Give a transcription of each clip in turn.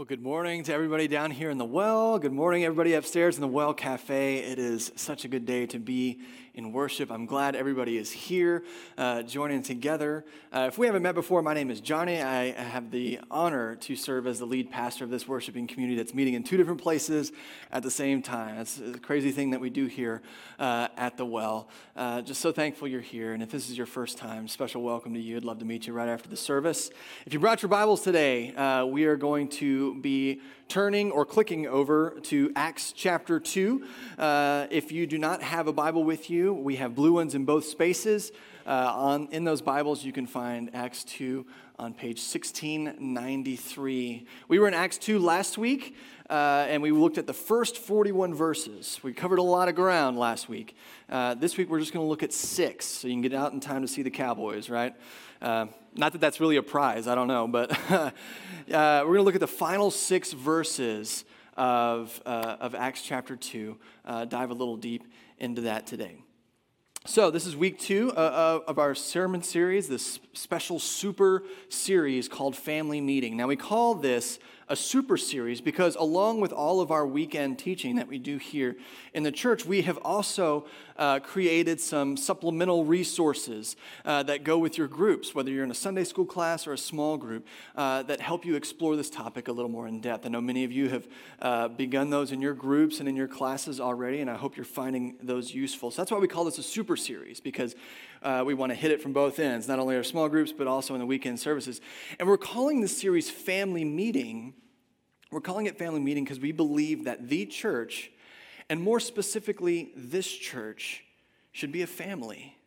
Well, good morning to everybody down here in the Well. Good morning, everybody upstairs in the Well Cafe. It is such a good day to be in worship. I'm glad everybody is here joining together. If we haven't met before, my name is Johnny. I have the honor to serve as the lead pastor of this worshiping community that's meeting in two different places at the same time. That's a crazy thing that we do here at the Well. Just so thankful you're here. And if this is your first time, special welcome to you. I'd love to meet you right after the service. If you brought your Bibles today, we are going to be turning or clicking over to Acts chapter 2. If you do not have a Bible with you, we have blue ones in both spaces. In those Bibles, you can find Acts 2 on page 1693. We were in Acts 2 last week, and we looked at the first 41 verses. We covered a lot of ground last week. This week, we're just going to look at 6, so you can get out in time to see the Cowboys, right? Not that that's really a prize, I don't know, but we're going to look at the final 6 verses of Acts chapter 2, dive a little deep into that today. So this is week 2 of our sermon series, this special super series called Family Meeting. Now we call this a super series because along with all of our weekend teaching that we do here in the church, we have also created some supplemental resources that go with your groups, whether you're in a Sunday school class or a small group, that help you explore this topic a little more in depth. I know many of you have begun those in your groups and in your classes already, and I hope you're finding those useful. So that's why we call this a super series, because we want to hit it from both ends, not only our small groups, but also in the weekend services. And we're calling this series Family Meeting. We're calling it Family Meeting because we believe that the church, and more specifically, this church, should be a family.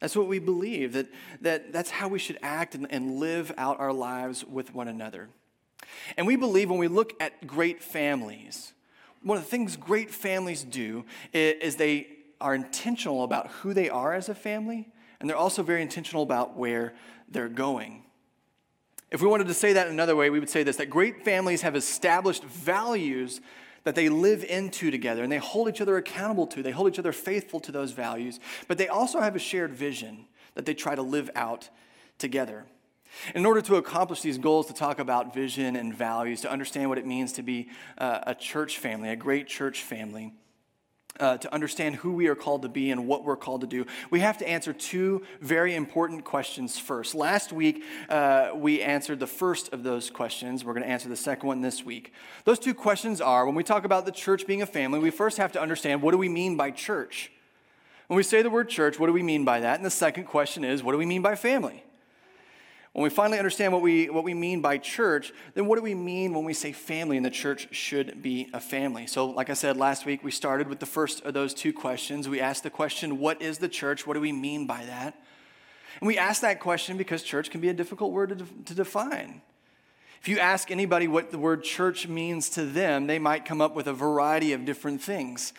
That's what we believe, that's how we should act and live out our lives with one another. And we believe when we look at great families, one of the things great families do is they are intentional about who they are as a family, and they're also very intentional about where they're going. If we wanted to say that another way, we would say this, that great families have established values that they live into together, and they hold each other accountable to. They hold each other faithful to those values, but they also have a shared vision that they try to live out together. In order to accomplish these goals, to talk about vision and values, to understand what it means to be a church family, a great church family, to understand who we are called to be and what we're called to do, we have to answer 2 very important questions first. Last week, we answered the first of those questions. We're going to answer the second one this week. Those 2 questions are, when we talk about the church being a family, we first have to understand, what do we mean by church? When we say the word church, what do we mean by that? And the second question is, what do we mean by family? When we finally understand what we mean by church, then what do we mean when we say family and the church should be a family? So like I said last week, we started with the first of those 2 questions. We asked the question, what is the church? What do we mean by that? And we asked that question because church can be a difficult word to define. If you ask anybody what the word church means to them, they might come up with a variety of different things.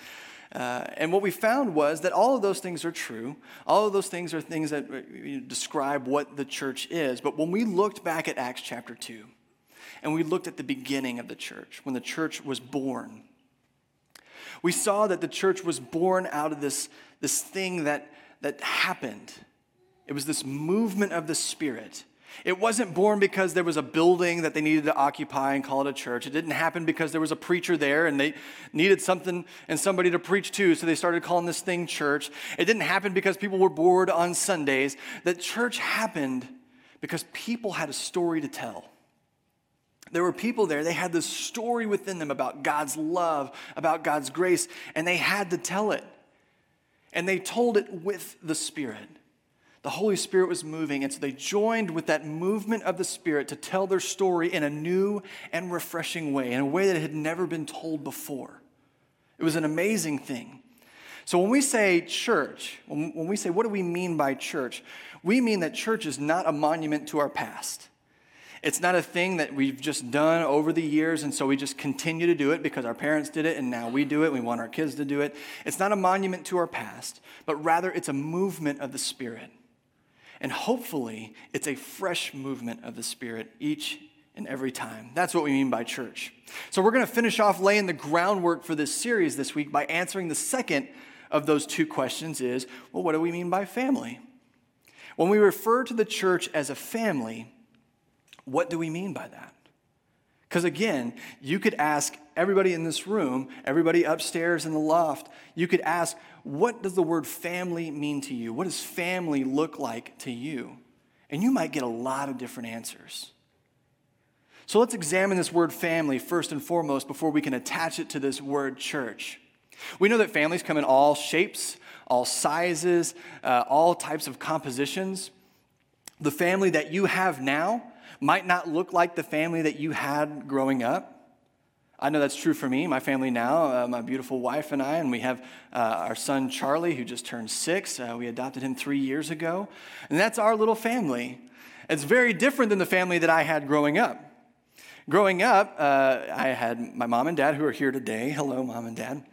And what we found was that all of those things are true. All of those things are things that describe what the church is. But when we looked back at Acts chapter 2, and we looked at the beginning of the church, when the church was born, we saw that the church was born out of this thing that happened. It was this movement of the Spirit. It wasn't born because there was a building that they needed to occupy and call it a church. It didn't happen because there was a preacher there and they needed something and somebody to preach to, so they started calling this thing church. It didn't happen because people were bored on Sundays. That church happened because people had a story to tell. There were people there. They had this story within them about God's love, about God's grace, and they had to tell it. And they told it with the Spirit. The Holy Spirit was moving, and so they joined with that movement of the Spirit to tell their story in a new and refreshing way, in a way that had never been told before. It was an amazing thing. So when we say church, when we say what do we mean by church, we mean that church is not a monument to our past. It's not a thing that we've just done over the years, and so we just continue to do it because our parents did it, and now we do it. We want our kids to do it. It's not a monument to our past, but rather it's a movement of the Spirit. And hopefully, it's a fresh movement of the Spirit each and every time. That's what we mean by church. So we're going to finish off laying the groundwork for this series this week by answering the second of those 2 questions is, well, what do we mean by family? When we refer to the church as a family, what do we mean by that? Because again, you could ask everybody in this room, everybody upstairs in the loft, you could ask, what does the word family mean to you? What does family look like to you? And you might get a lot of different answers. So let's examine this word family first and foremost before we can attach it to this word church. We know that families come in all shapes, all sizes, all types of compositions. The family that you have now might not look like the family that you had growing up. I know that's true for me, my family now, my beautiful wife and I, and we have our son Charlie, who just turned 6. We adopted him 3 years ago, and that's our little family. It's very different than the family that I had growing up. Growing up, I had my mom and dad, who are here today. Hello, mom and dad.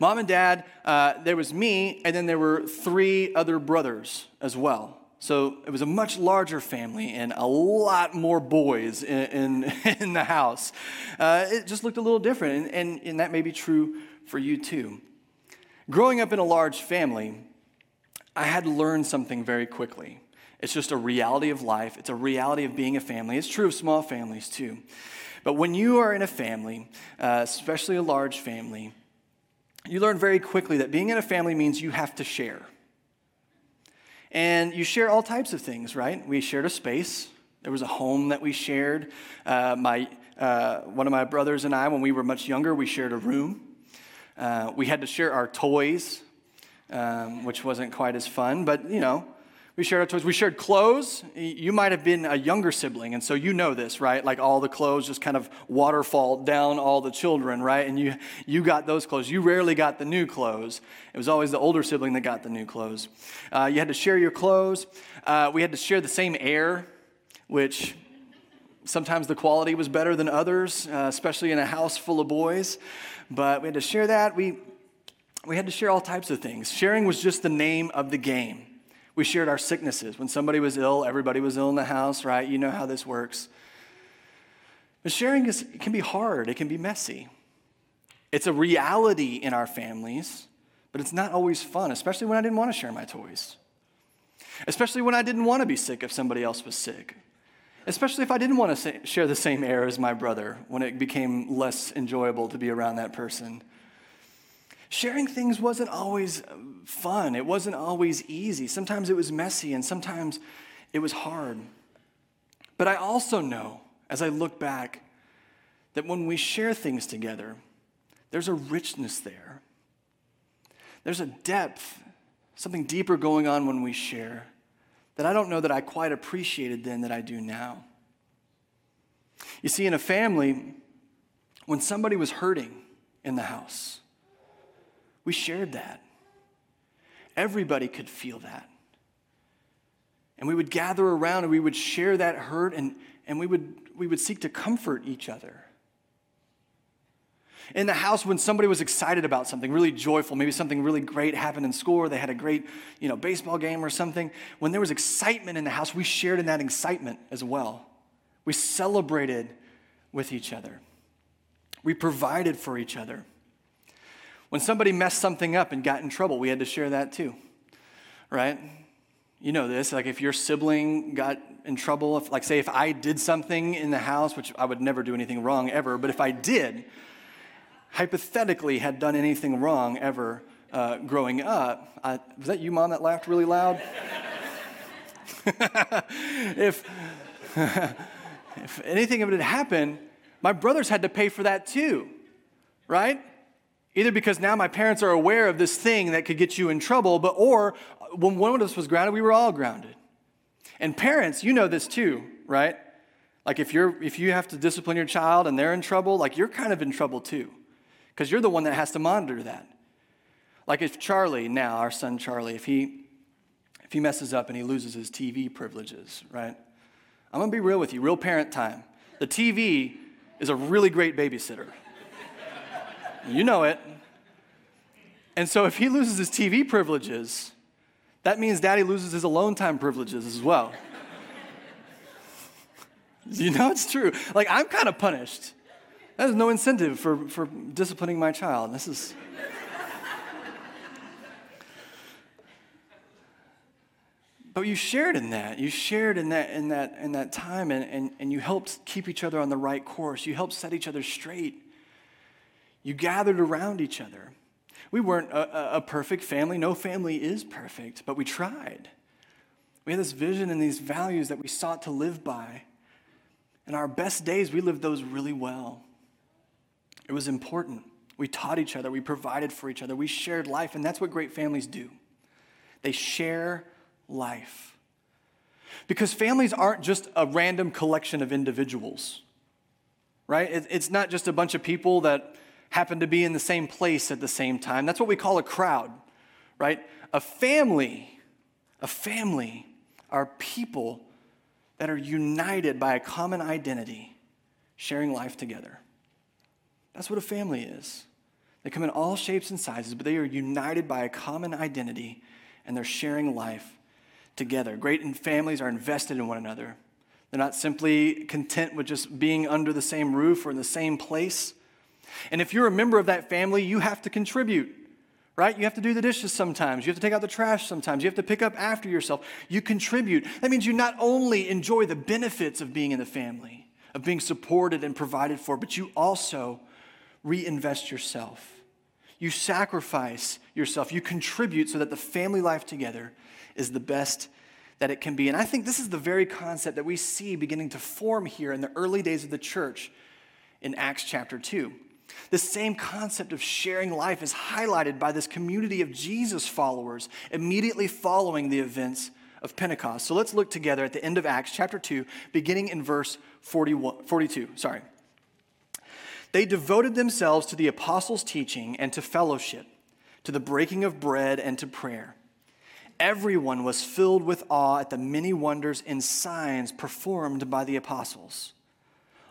Mom and dad, there was me, and then there were 3 other brothers as well. So it was a much larger family and a lot more boys in the house. It just looked a little different, and that may be true for you too. Growing up in a large family, I had to learn something very quickly. It's just a reality of life. It's a reality of being a family. It's true of small families too. But when you are in a family, especially a large family, you learn very quickly that being in a family means you have to share. And you share all types of things, right? We shared a space. There was a home that we shared. One of my brothers and I, when we were much younger, we shared a room. We had to share our toys, which wasn't quite as fun, but, you know, we shared our toys. We shared clothes. You might have been a younger sibling, and so you know this, right? Like all the clothes just kind of waterfall down all the children, right? And you got those clothes. You rarely got the new clothes. It was always the older sibling that got the new clothes. You had to share your clothes. We had to share the same air, which sometimes the quality was better than others, especially in a house full of boys. But we had to share that. We had to share all types of things. Sharing was just the name of the game. We shared our sicknesses. When somebody was ill, everybody was ill in the house, right? You know how this works. But sharing can be hard. It can be messy. It's a reality in our families, but it's not always fun, especially when I didn't want to share my toys, especially when I didn't want to be sick if somebody else was sick, especially if I didn't want to share the same air as my brother when it became less enjoyable to be around that person. Sharing things wasn't always fun. It wasn't always easy. Sometimes it was messy, and sometimes it was hard. But I also know, as I look back, that when we share things together, there's a richness there. There's a depth, something deeper going on when we share that I don't know that I quite appreciated then that I do now. You see, in a family, when somebody was hurting in the house, we shared that. Everybody could feel that. And we would gather around and we would share that hurt, and we would seek to comfort each other. In the house, when somebody was excited about something really joyful, maybe something really great happened in school, or they had a great, baseball game or something, when there was excitement in the house, we shared in that excitement as well. We celebrated with each other. We provided for each other. When somebody messed something up and got in trouble, we had to share that too, right? You know this, like if your sibling got in trouble, if I did something in the house, which I would never do anything wrong ever, but if I did, hypothetically had done anything wrong ever growing up, was that you, Mom, that laughed really loud? If anything of it had happened, my brothers had to pay for that too, right? Either because now my parents are aware of this thing that could get you in trouble, or when one of us was grounded, we were all grounded. And parents, you know this too, right? Like if you have to discipline your child and they're in trouble, like you're kind of in trouble too, because you're the one that has to monitor that. Like if Charlie, now our son Charlie, if he messes up and he loses his TV privileges, right? I'm gonna be real with you, real parent time. The TV is a really great babysitter. You know it. And so if he loses his TV privileges, that means Daddy loses his alone time privileges as well. You know it's true. Like, I'm kind of punished. That is no incentive for disciplining my child. This is... But you shared in that. You shared in that time, and you helped keep each other on the right course. You helped set each other straight. You gathered around each other. We weren't a perfect family. No family is perfect, but we tried. We had this vision and these values that we sought to live by. In our best days, we lived those really well. It was important. We taught each other. We provided for each other. We shared life, and that's what great families do. They share life. Because families aren't just a random collection of individuals, right? It's not just a bunch of people that happen to be in the same place at the same time. That's what we call a crowd, right? A family are people that are united by a common identity, sharing life together. That's what a family is. They come in all shapes and sizes, but they are united by a common identity, and they're sharing life together. Great families are invested in one another. They're not simply content with just being under the same roof or in the same place. And if you're a member of that family, you have to contribute, right? You have to do the dishes sometimes. You have to take out the trash sometimes. You have to pick up after yourself. You contribute. That means you not only enjoy the benefits of being in the family, of being supported and provided for, but you also reinvest yourself. You sacrifice yourself. You contribute so that the family life together is the best that it can be. And I think this is the very concept that we see beginning to form here in the early days of the church in Acts chapter 2. The same concept of sharing life is highlighted by this community of Jesus followers immediately following the events of Pentecost. So let's look together at the end of Acts chapter 2, beginning in verse 42. They devoted themselves to the apostles' teaching and to fellowship, to the breaking of bread and to prayer. Everyone was filled with awe at the many wonders and signs performed by the apostles.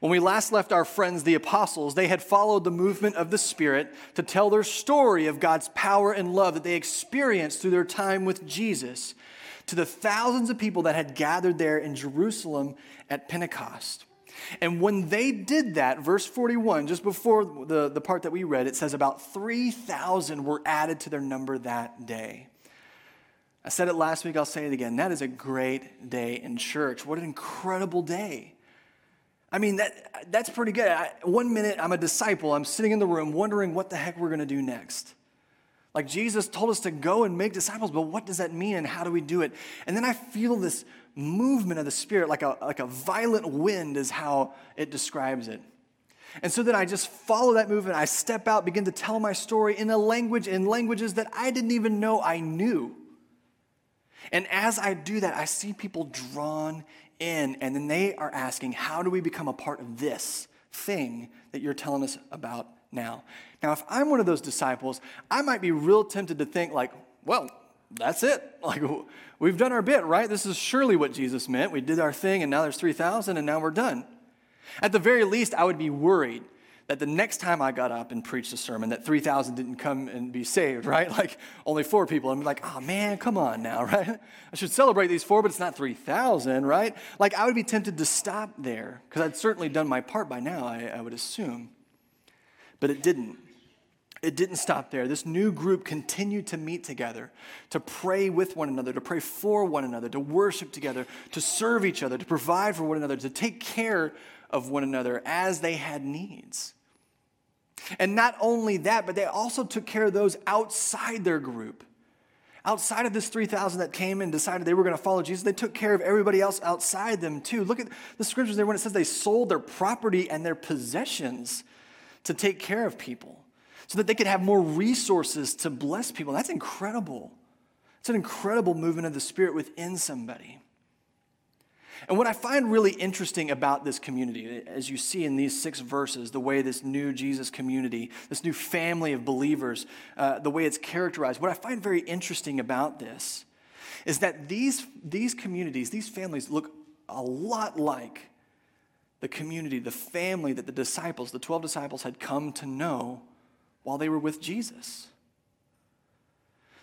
When we last left our friends, the apostles, they had followed the movement of the Spirit to tell their story of God's power and love that they experienced through their time with Jesus to the thousands of people that had gathered there in Jerusalem at Pentecost. And when they did that, verse 41, just before the part that we read, it says about 3,000 were added to their number that day. I said it last week, I'll say it again. That is a great day in church. What an incredible day. I mean, that's pretty good. 1 minute, I'm a disciple. I'm sitting in the room wondering what the heck we're going to do next. Like Jesus told us to go and make disciples, but what does that mean and how do we do it? And then I feel this movement of the Spirit, like a violent wind is how it describes it. And so then I just follow that movement. I step out, begin to tell my story in a language, in languages that I didn't even know I knew. And as I do that, I see people drawn in, and then they are asking, how do we become a part of this thing that you're telling us about now? Now, if I'm one of those disciples, I might be real tempted to think like, well, that's it. Like, we've done our bit, right? This is surely what Jesus meant. We did our thing, and now there's 3,000, and now we're done. At the very least, I would be worried that the next time I got up and preached a sermon that 3,000 didn't come and be saved, right? Like, only 4 people. I'm like, oh, man, come on now, right? I should celebrate these 4, but it's not 3,000, right? Like, I would be tempted to stop there because I'd certainly done my part by now, I would assume. But it didn't. It didn't stop there. This new group continued to meet together, to pray with one another, to pray for one another, to worship together, to serve each other, to provide for one another, to take care of one another as they had needs. And not only that, but they also took care of those outside their group. Outside of this 3,000 that came and decided they were going to follow Jesus, they took care of everybody else outside them too. Look at the scriptures there when it says they sold their property and their possessions to take care of people so that they could have more resources to bless people. That's incredible. It's an incredible movement of the Spirit within somebody. And what I find really interesting about this community, as you see in these 6 verses, the way this new Jesus community, this new family of believers, the way it's characterized, what I find very interesting about this is that these communities, these families look a lot like the community, the family that the disciples, the 12 disciples had come to know while they were with Jesus.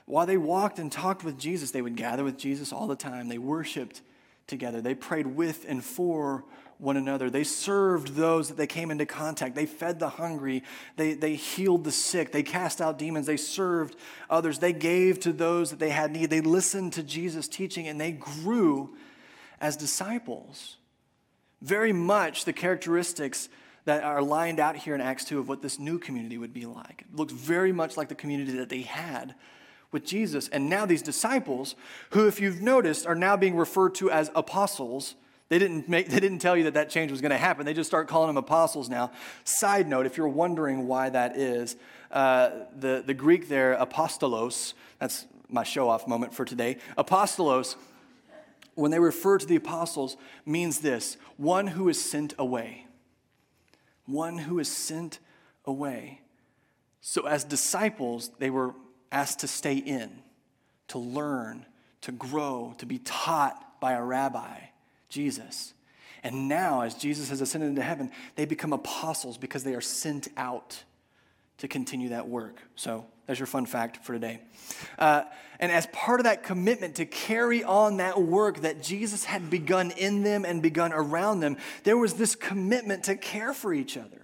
While they walked and talked with Jesus, they would gather with Jesus all the time. They worshiped together. They prayed with and for one another. They served those that they came into contact. They fed the hungry. They healed the sick. They cast out demons. They served others. They gave to those that they had need. They listened to Jesus' teaching, and they grew as disciples. Very much the characteristics that are lined out here in Acts 2 of what this new community would be like. It looks very much like the community that they had with Jesus. And now these disciples, who, if you've noticed, are now being referred to as apostles. They didn't tell you that change was going to happen. They just start calling them apostles now. Side note, if you're wondering why that is, the Greek there, apostolos, that's my show-off moment for today. Apostolos, when they refer to the apostles, means this: one who is sent away. One who is sent away. So as disciples, they were asked to stay in, to learn, to grow, to be taught by a rabbi, Jesus. And now, as Jesus has ascended into heaven, they become apostles because they are sent out to continue that work. So that's your fun fact for today. And as part of that commitment to carry on that work that Jesus had begun in them and begun around them, there was this commitment to care for each other.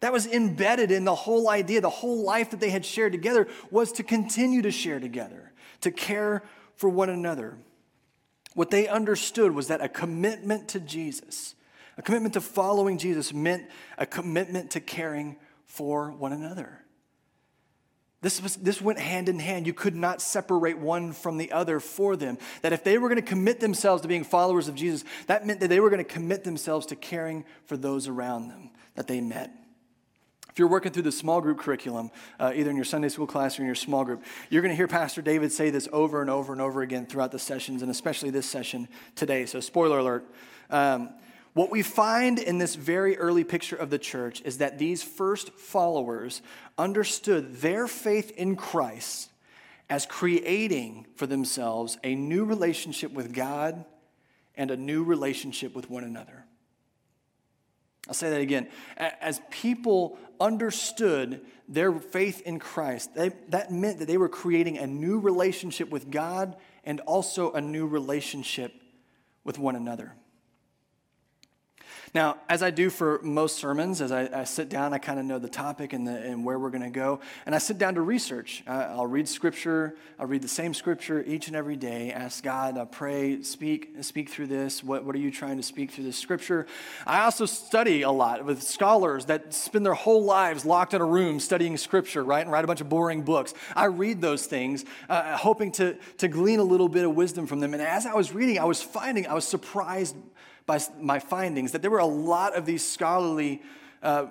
That was embedded in the whole idea. The whole life that they had shared together was to continue to share together, to care for one another. What they understood was that a commitment to Jesus, a commitment to following Jesus, meant a commitment to caring for one another. This went hand in hand. You could not separate one from the other for them. That if they were going to commit themselves to being followers of Jesus, that meant that they were going to commit themselves to caring for those around them that they met. If you're working through the small group curriculum, either in your Sunday school class or in your small group, you're going to hear Pastor David say this over and over and over again throughout the sessions, and especially this session today. So spoiler alert. What we find in this very early picture of the church is that these first followers understood their faith in Christ as creating for themselves a new relationship with God and a new relationship with one another. I'll say that again. As people understood their faith in Christ, that meant that they were creating a new relationship with God and also a new relationship with one another. Now, as I do for most sermons, as I sit down, I kind of know the topic and where we're going to go. And I sit down to research. I'll read Scripture. I'll read the same Scripture each and every day. Ask God, I pray, speak through this. What are you trying to speak through this Scripture? I also study a lot with scholars that spend their whole lives locked in a room studying Scripture, right, and write a bunch of boring books. I read those things, hoping to glean a little bit of wisdom from them. And as I was reading, I was surprised by my findings, that there were a lot of these scholarly,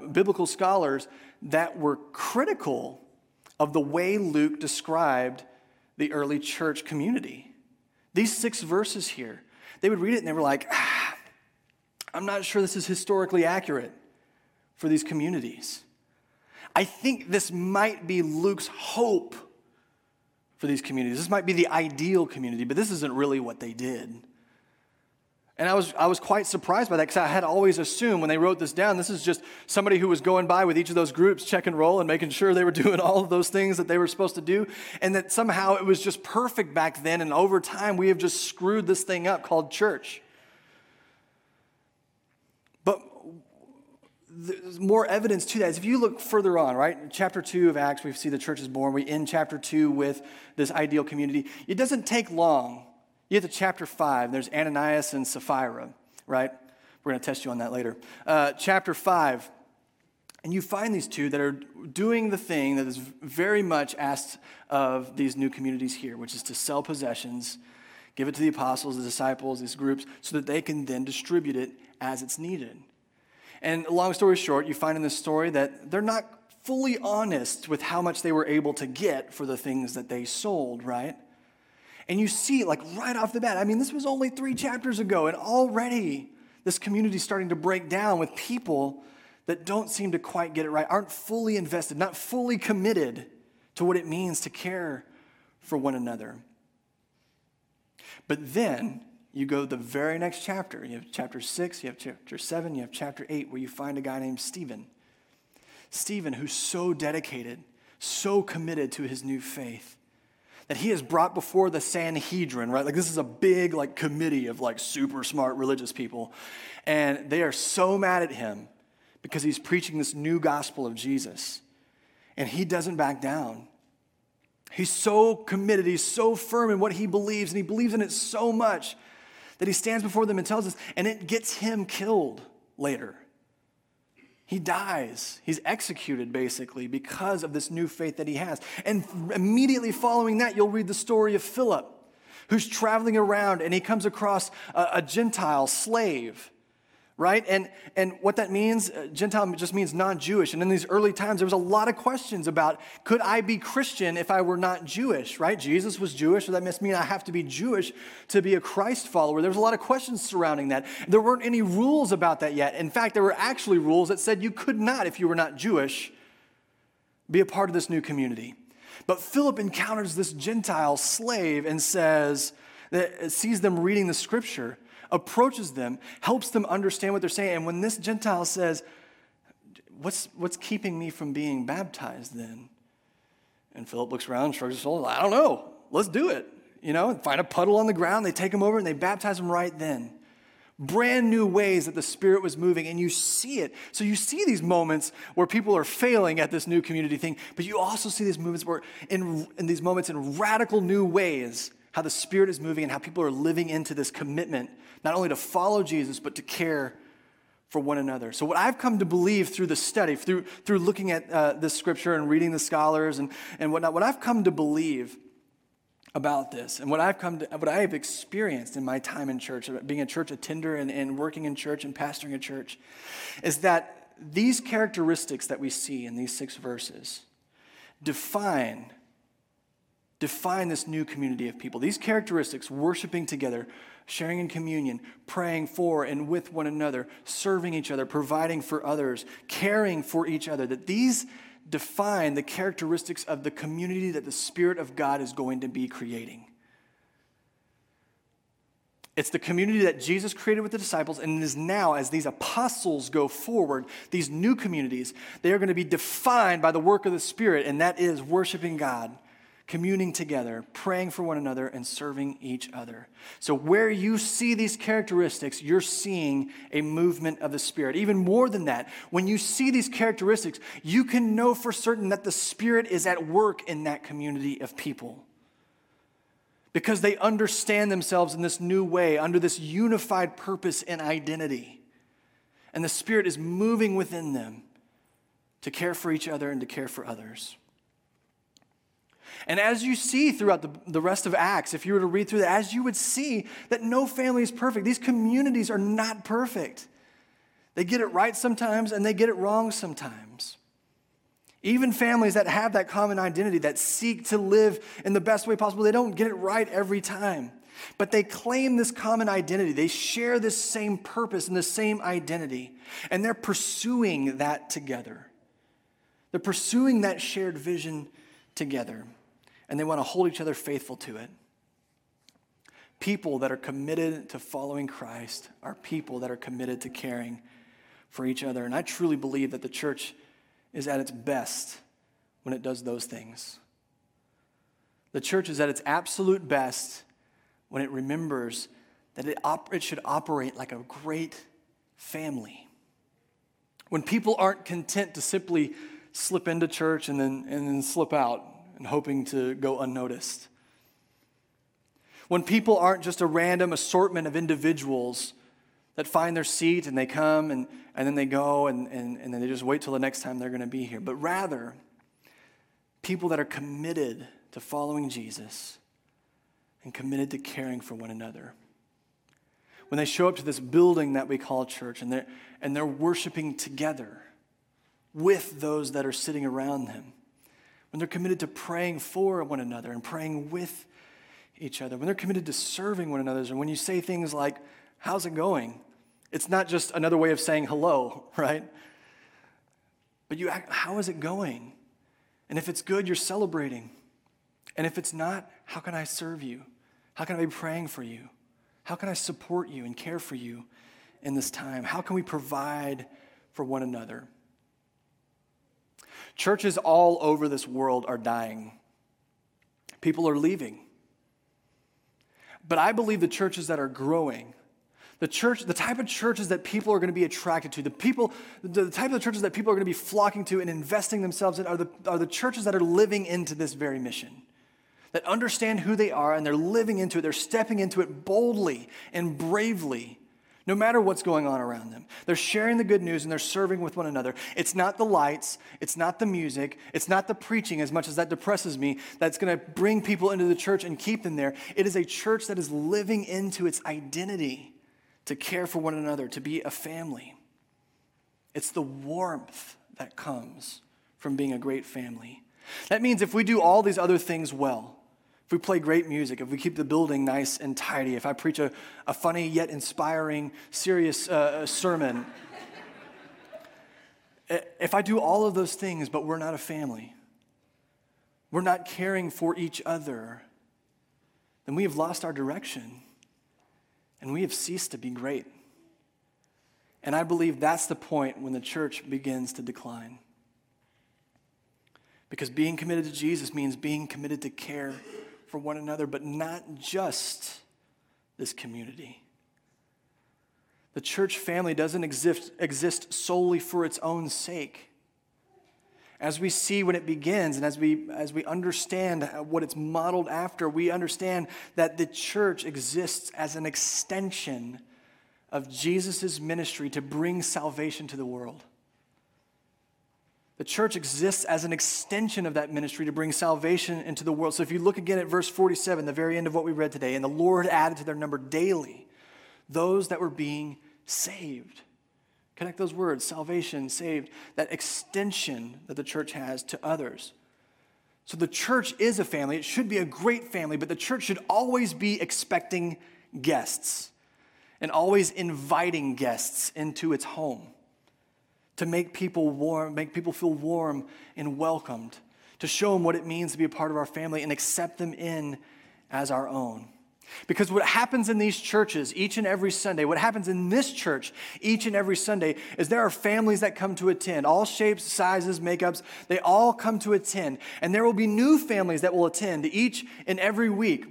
biblical scholars that were critical of the way Luke described the early church community. These 6 verses here, they would read it and they were like, I'm not sure this is historically accurate for these communities. I think this might be Luke's hope for these communities. This might be the ideal community, but this isn't really what they did. And I was quite surprised by that, because I had always assumed when they wrote this down, this is just somebody who was going by with each of those groups, check and roll, and making sure they were doing all of those things that they were supposed to do, and that somehow it was just perfect back then, and over time we have just screwed this thing up called church. But there's more evidence to that is if you look further on, right? Chapter 2 of Acts, we see the church is born. We end chapter 2 with this ideal community. It doesn't take long. You get to chapter 5, and there's Ananias and Sapphira, right? We're going to test you on that later. Chapter 5, and you find these two that are doing the thing that is very much asked of these new communities here, which is to sell possessions, give it to the apostles, the disciples, these groups, so that they can then distribute it as it's needed. And long story short, you find in this story that they're not fully honest with how much they were able to get for the things that they sold, right? And you see, like, right off the bat, I mean, this was only 3 chapters ago, and already this community is starting to break down with people that don't seem to quite get it right, aren't fully invested, not fully committed to what it means to care for one another. But then, You go the very next chapter. You have chapter 6, you have chapter 7, you have chapter 8, where you find a guy named Stephen. Stephen, who's so dedicated, so committed to his new faith, that he is brought before the Sanhedrin, right? Like this is a big like committee of like super smart religious people. And they are so mad at him because he's preaching this new gospel of Jesus. And he doesn't back down. He's so committed, he's so firm in what he believes, and he believes in it so much that he stands before them and tells us, and it gets him killed later. He dies. He's executed, basically, because of this new faith that he has. And immediately following that, you'll read the story of Philip, who's traveling around, and he comes across a Gentile slave, right? And what that means, Gentile just means non-Jewish. And in these early times, there was a lot of questions about, could I be Christian if I were not Jewish, right? Jesus was Jewish, so that must mean I have to be Jewish to be a Christ follower. There was a lot of questions surrounding that. There weren't any rules about that yet. In fact, there were actually rules that said you could not, if you were not Jewish, be a part of this new community. But Philip encounters this Gentile slave and sees them reading the scripture, approaches them, helps them understand what they're saying. And when this Gentile says, what's keeping me from being baptized then? And Philip looks around, shrugs his shoulders, I don't know, let's do it. You know, find a puddle on the ground, they take him over and they baptize him right then. Brand new ways that the Spirit was moving, and you see it. So you see these moments where people are failing at this new community thing, but you also see these movements where in these moments in radical new ways, how the Spirit is moving and how people are living into this commitment, not only to follow Jesus, but to care for one another. So what I've come to believe through the study, through looking at this scripture and reading the scholars and whatnot, what I've come to believe about this and what I have experienced in my time in church, being a church attender and working in church and pastoring a church, is that these characteristics that we see in these 6 verses define this new community of people. These characteristics, worshiping together, sharing in communion, praying for and with one another, serving each other, providing for others, caring for each other, that these define the characteristics of the community that the Spirit of God is going to be creating. It's the community that Jesus created with the disciples, and it is now, as these apostles go forward, these new communities, they are going to be defined by the work of the Spirit, and that is worshiping God, communing together, praying for one another, and serving each other. So where you see these characteristics, you're seeing a movement of the Spirit. Even more than that, when you see these characteristics, you can know for certain that the Spirit is at work in that community of people, because they understand themselves in this new way, under this unified purpose and identity. And the Spirit is moving within them to care for each other and to care for others. And as you see throughout the rest of Acts, if you were to read through that, as you would see that no family is perfect. These communities are not perfect. They get it right sometimes and they get it wrong sometimes. Even families that have that common identity, that seek to live in the best way possible, they don't get it right every time. But they claim this common identity. They share this same purpose and the same identity. And they're pursuing that together. They're pursuing that shared vision together. And they want to hold each other faithful to it. People that are committed to following Christ are people that are committed to caring for each other. And I truly believe that the church is at its best when it does those things. The church is at its absolute best when it remembers that it should operate like a great family. When people aren't content to simply slip into church and then slip out, and hoping to go unnoticed. When people aren't just a random assortment of individuals that find their seat and they come and then they go and then they just wait till the next time they're going to be here. But rather, people that are committed to following Jesus and committed to caring for one another. When they show up to this building that we call church and they're worshiping together with those that are sitting around them. When they're committed to praying for one another and praying with each other, when they're committed to serving one another, and when you say things like, how's it going? It's not just another way of saying hello, right? But you ask, how is it going? And if it's good, you're celebrating. And if it's not, how can I serve you? How can I be praying for you? How can I support you and care for you in this time? How can we provide for one another? Churches all over this world are dying. People are leaving. But I believe the churches that are growing, the type of churches that people are going to be attracted to, the type of churches that people are going to be flocking to and investing themselves in are the churches that are living into this very mission, that understand who they are and they're living into it, they're stepping into it boldly and bravely, no matter what's going on around them. They're sharing the good news and they're serving with one another. It's not the lights, it's not the music, it's not the preaching, as much as that depresses me, that's going to bring people into the church and keep them there. It is a church that is living into its identity to care for one another, to be a family. It's the warmth that comes from being a great family. That means if we do all these other things well, if we play great music, if we keep the building nice and tidy, if I preach a funny yet inspiring, serious sermon, if I do all of those things but we're not a family, we're not caring for each other, then we have lost our direction and we have ceased to be great. And I believe that's the point when the church begins to decline. Because being committed to Jesus means being committed to care for one another, but not just this community. The church family doesn't exist solely for its own sake. As we see when it begins, and as we understand what it's modeled after, we understand that the church exists as an extension of Jesus' ministry to bring salvation to the world. The church exists as an extension of that ministry to bring salvation into the world. So if you look again at verse 47, the very end of what we read today, and the Lord added to their number daily those that were being saved. Connect those words, salvation, saved, that extension that the church has to others. So the church is a family. It should be a great family, but the church should always be expecting guests and always inviting guests into its home, to make people feel warm and welcomed, to show them what it means to be a part of our family and accept them in as our own. Because what happens in these churches each and every Sunday, what happens in this church each and every Sunday is there are families that come to attend, all shapes, sizes, makeups, they all come to attend. And there will be new families that will attend each and every week.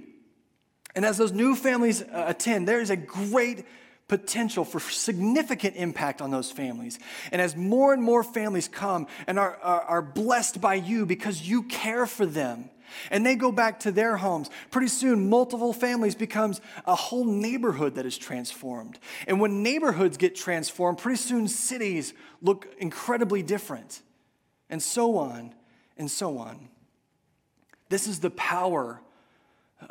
And as those new families attend, there is a great potential for significant impact on those families. And as more and more families come and are blessed by you because you care for them, and they go back to their homes, pretty soon multiple families becomes a whole neighborhood that is transformed. And when neighborhoods get transformed, pretty soon cities look incredibly different, and so on and so on. This is the power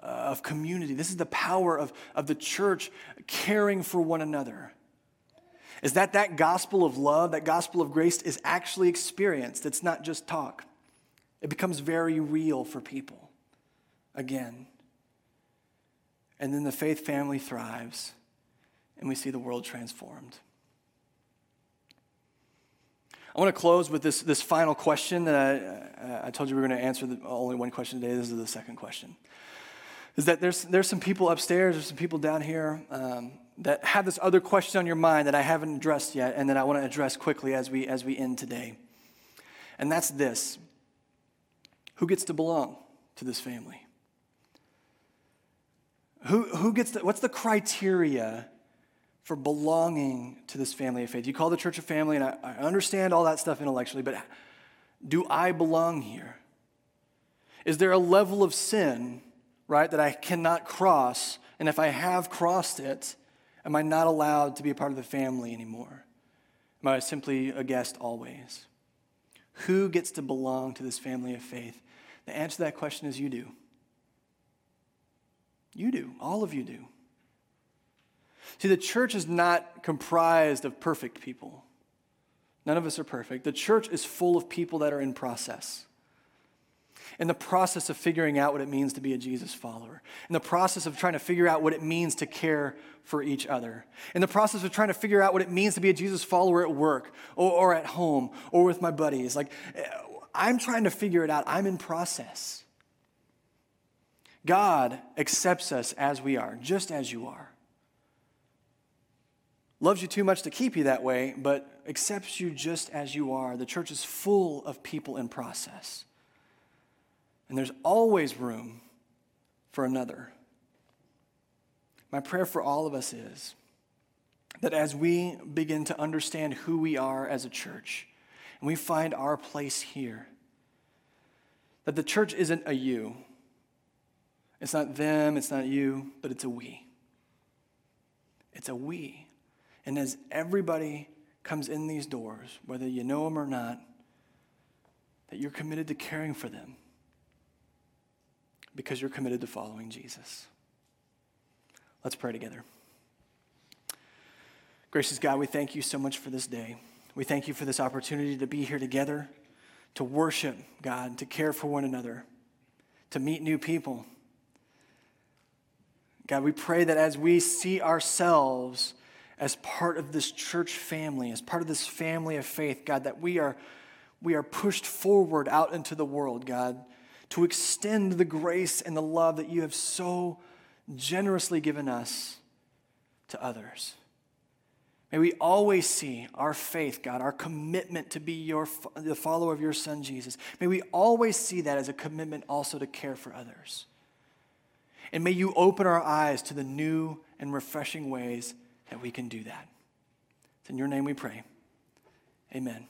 of community. This is the power of the church caring for one another. Is that gospel of love, that gospel of grace is actually experienced. It's not just talk. It becomes very real for people again. And then the faith family thrives and we see the world transformed. I want to close with this final question that I told you we were going to answer only one question today. This is the second question. Is that there's some people upstairs, there's some people down here that have this other question on your mind that I haven't addressed yet and that I want to address quickly as we end today. And that's this. Who gets to belong to this family? What's the criteria for belonging to this family of faith? You call the church a family, and I understand all that stuff intellectually, but do I belong here? Is there a level of sin, right, that I cannot cross, and if I have crossed it, am I not allowed to be a part of the family anymore? Am I simply a guest always? Who gets to belong to this family of faith? The answer to that question is you do. You do. All of you do. See, the church is not comprised of perfect people. None of us are perfect. The church is full of people that are in process. In the process of figuring out what it means to be a Jesus follower. In the process of trying to figure out what it means to care for each other. In the process of trying to figure out what it means to be a Jesus follower at work or at home or with my buddies. Like, I'm trying to figure it out. I'm in process. God accepts us as we are, just as you are. loves you too much to keep you that way, but accepts you just as you are. The church is full of people in process. And there's always room for another. My prayer for all of us is that as we begin to understand who we are as a church, and we find our place here, that the church isn't a you. It's not them, it's not you, but it's a we. It's a we. And as everybody comes in these doors, whether you know them or not, that you're committed to caring for them because you're committed to following Jesus. Let's pray together. Gracious God, we thank you so much for this day. We thank you for this opportunity to be here together, to worship God, to care for one another, to meet new people. God, we pray that as we see ourselves as part of this church family, as part of this family of faith, God, that we are pushed forward out into the world, God, to extend the grace and the love that you have so generously given us to others. May we always see our faith, God, our commitment to be the follower of your Son, Jesus. May we always see that as a commitment also to care for others. And may you open our eyes to the new and refreshing ways that we can do that. It's in your name we pray. Amen.